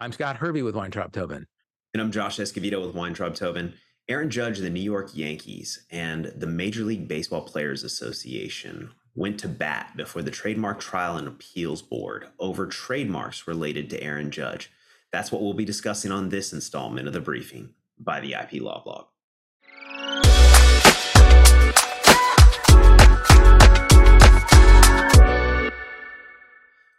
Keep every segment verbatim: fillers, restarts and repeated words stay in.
I'm Scott Hervey with Weintraub Tobin. And I'm Josh Escovedo with Weintraub Tobin. Aaron Judge of the New York Yankees and the Major League Baseball Players Association went to bat before the Trademark Trial and Appeals Board over trademarks related to Aaron Judge. That's what we'll be discussing on this installment of The Briefing by the I P Law Blog.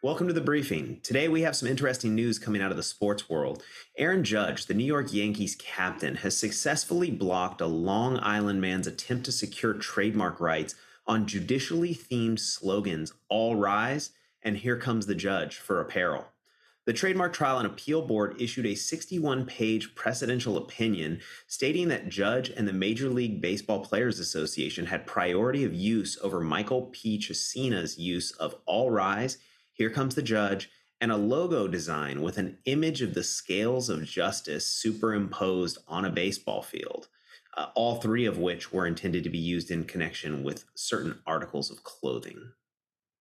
Welcome to The Briefing. Today we have some interesting news coming out of the sports world. Aaron Judge, the New York Yankees captain, has successfully blocked a Long Island man's attempt to secure trademark rights on judicially themed slogans All Rise and Here Comes the Judge for apparel. The Trademark Trial and Appeal Board issued a sixty-one page precedential opinion stating that Judge and the Major League Baseball Players Association had priority of use over Michael P. Cicina's use of All Rise, Here Comes the Judge, and a logo design with an image of the scales of justice superimposed on a baseball field, uh, all three of which were intended to be used in connection with certain articles of clothing.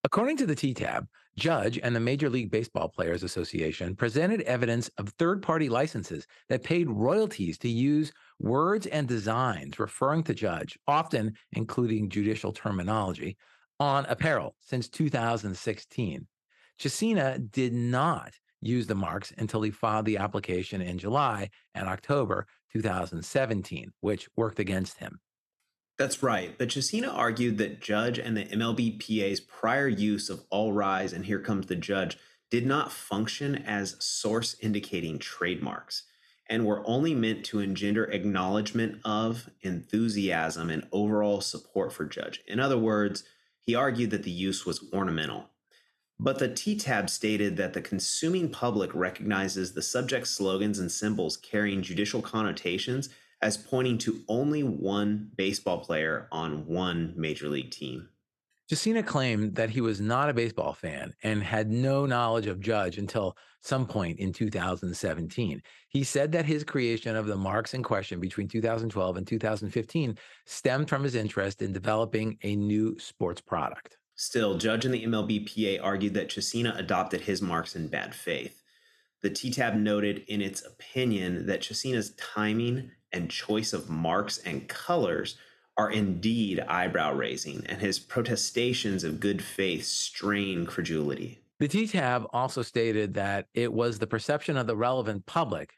According to the T T A B, Judge and the Major League Baseball Players Association presented evidence of third-party licenses that paid royalties to use words and designs referring to Judge, often including judicial terminology, on apparel since two thousand sixteen. Cicina did not use the marks until he filed the application in July and October two thousand seventeen, which worked against him. That's right. But Cicina argued that Judge and the M L B P A's prior use of All Rise and Here Comes the Judge did not function as source indicating trademarks and were only meant to engender acknowledgement of, enthusiasm, and overall support for Judge. In other words, he argued that the use was ornamental. But the T T A B stated that the consuming public recognizes the subject's slogans and symbols carrying judicial connotations as pointing to only one baseball player on one major league team. Cicina claimed that he was not a baseball fan and had no knowledge of Judge until some point in two thousand seventeen. He said that his creation of the marks in question between two thousand twelve and two thousand fifteen stemmed from his interest in developing a new sports product. Still, Judge and the M L B P A argued that Cicina adopted his marks in bad faith. The T T A B noted in its opinion that Cicina's timing and choice of marks and colors are indeed eyebrow-raising, and his protestations of good faith strain credulity. The T T A B also stated that it was the perception of the relevant public,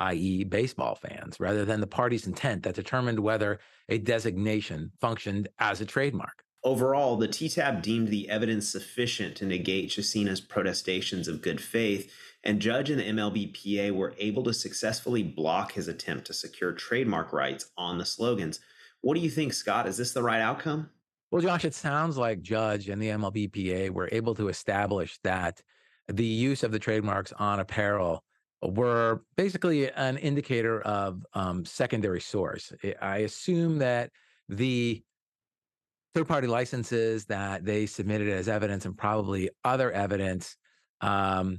that is baseball fans, rather than the party's intent that determined whether a designation functioned as a trademark. Overall, the T T A B deemed the evidence sufficient to negate Cicina's protestations of good faith, and Judge and the M L B P A were able to successfully block his attempt to secure trademark rights on the slogans. What do you think, Scott? Is this the right outcome? Well, Josh, it sounds like Judge and the M L B P A were able to establish that the use of the trademarks on apparel were basically an indicator of um, secondary source. I assume that the third-party licenses that they submitted as evidence and probably other evidence um,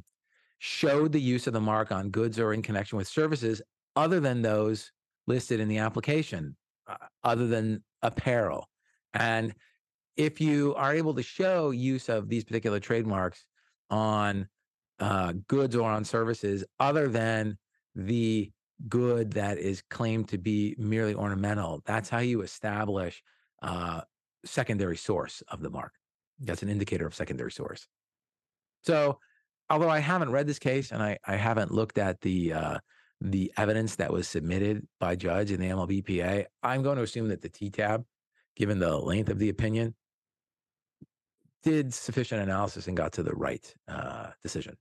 showed the use of the mark on goods or in connection with services other than those listed in the application, uh, other than apparel. And if you are able to show use of these particular trademarks on uh, goods or on services other than the good that is claimed to be merely ornamental, that's how you establish uh, secondary source of the mark. That's an indicator of secondary source. So, although I haven't read this case and I, I haven't looked at the uh, the evidence that was submitted by Judge and the M L B P A, I'm going to assume that the T T A B, given the length of the opinion, did sufficient analysis and got to the right uh, decision.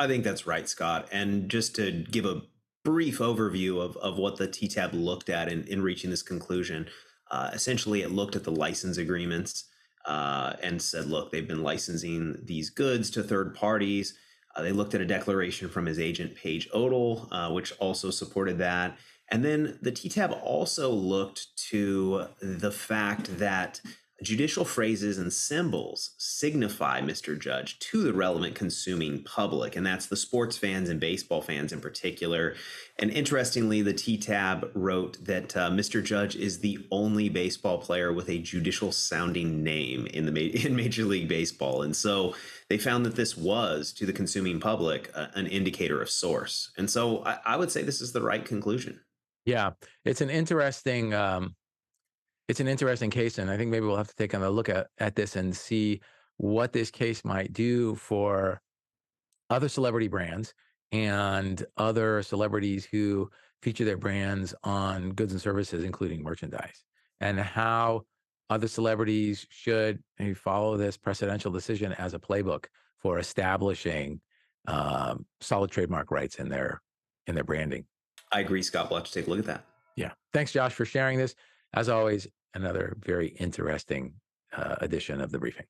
I think that's right, Scott. And just to give a brief overview of, of what the T T A B looked at in, in reaching this conclusion, Uh, essentially, it looked at the license agreements uh, and said, look, they've been licensing these goods to third parties. Uh, they looked at a declaration from his agent, Paige Odle, uh, which also supported that. And then the T T A B also looked to the fact that Judicial phrases and symbols signify Mister Judge to the relevant consuming public, and that's the sports fans and baseball fans in particular. And interestingly, the T T A B wrote that uh, Mister Judge is the only baseball player with a judicial-sounding name in the ma- in Major League Baseball, and so they found that this was, to the consuming public, uh, an indicator of source. And so I, I would say this is the right conclusion. Yeah, it's an interesting. Um... It's an interesting case, and I think maybe we'll have to take a look at, at this and see what this case might do for other celebrity brands and other celebrities who feature their brands on goods and services, including merchandise, and how other celebrities should follow this precedential decision as a playbook for establishing um, solid trademark rights in their in their branding. I agree, Scott. We'll have to take a look at that. Yeah. Thanks, Josh, for sharing this. As always, another very interesting uh, edition of The Briefing.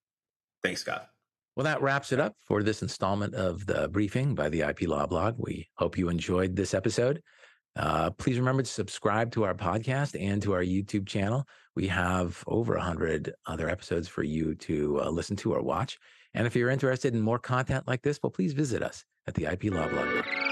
Thanks, Scott. Well, that wraps it up for this installment of The Briefing by the I P Law Blog. We hope you enjoyed this episode. Uh, please remember to subscribe to our podcast and to our YouTube channel. We have over one hundred other episodes for you to uh, listen to or watch. And if you're interested in more content like this, well, please visit us at the I P Law Blog.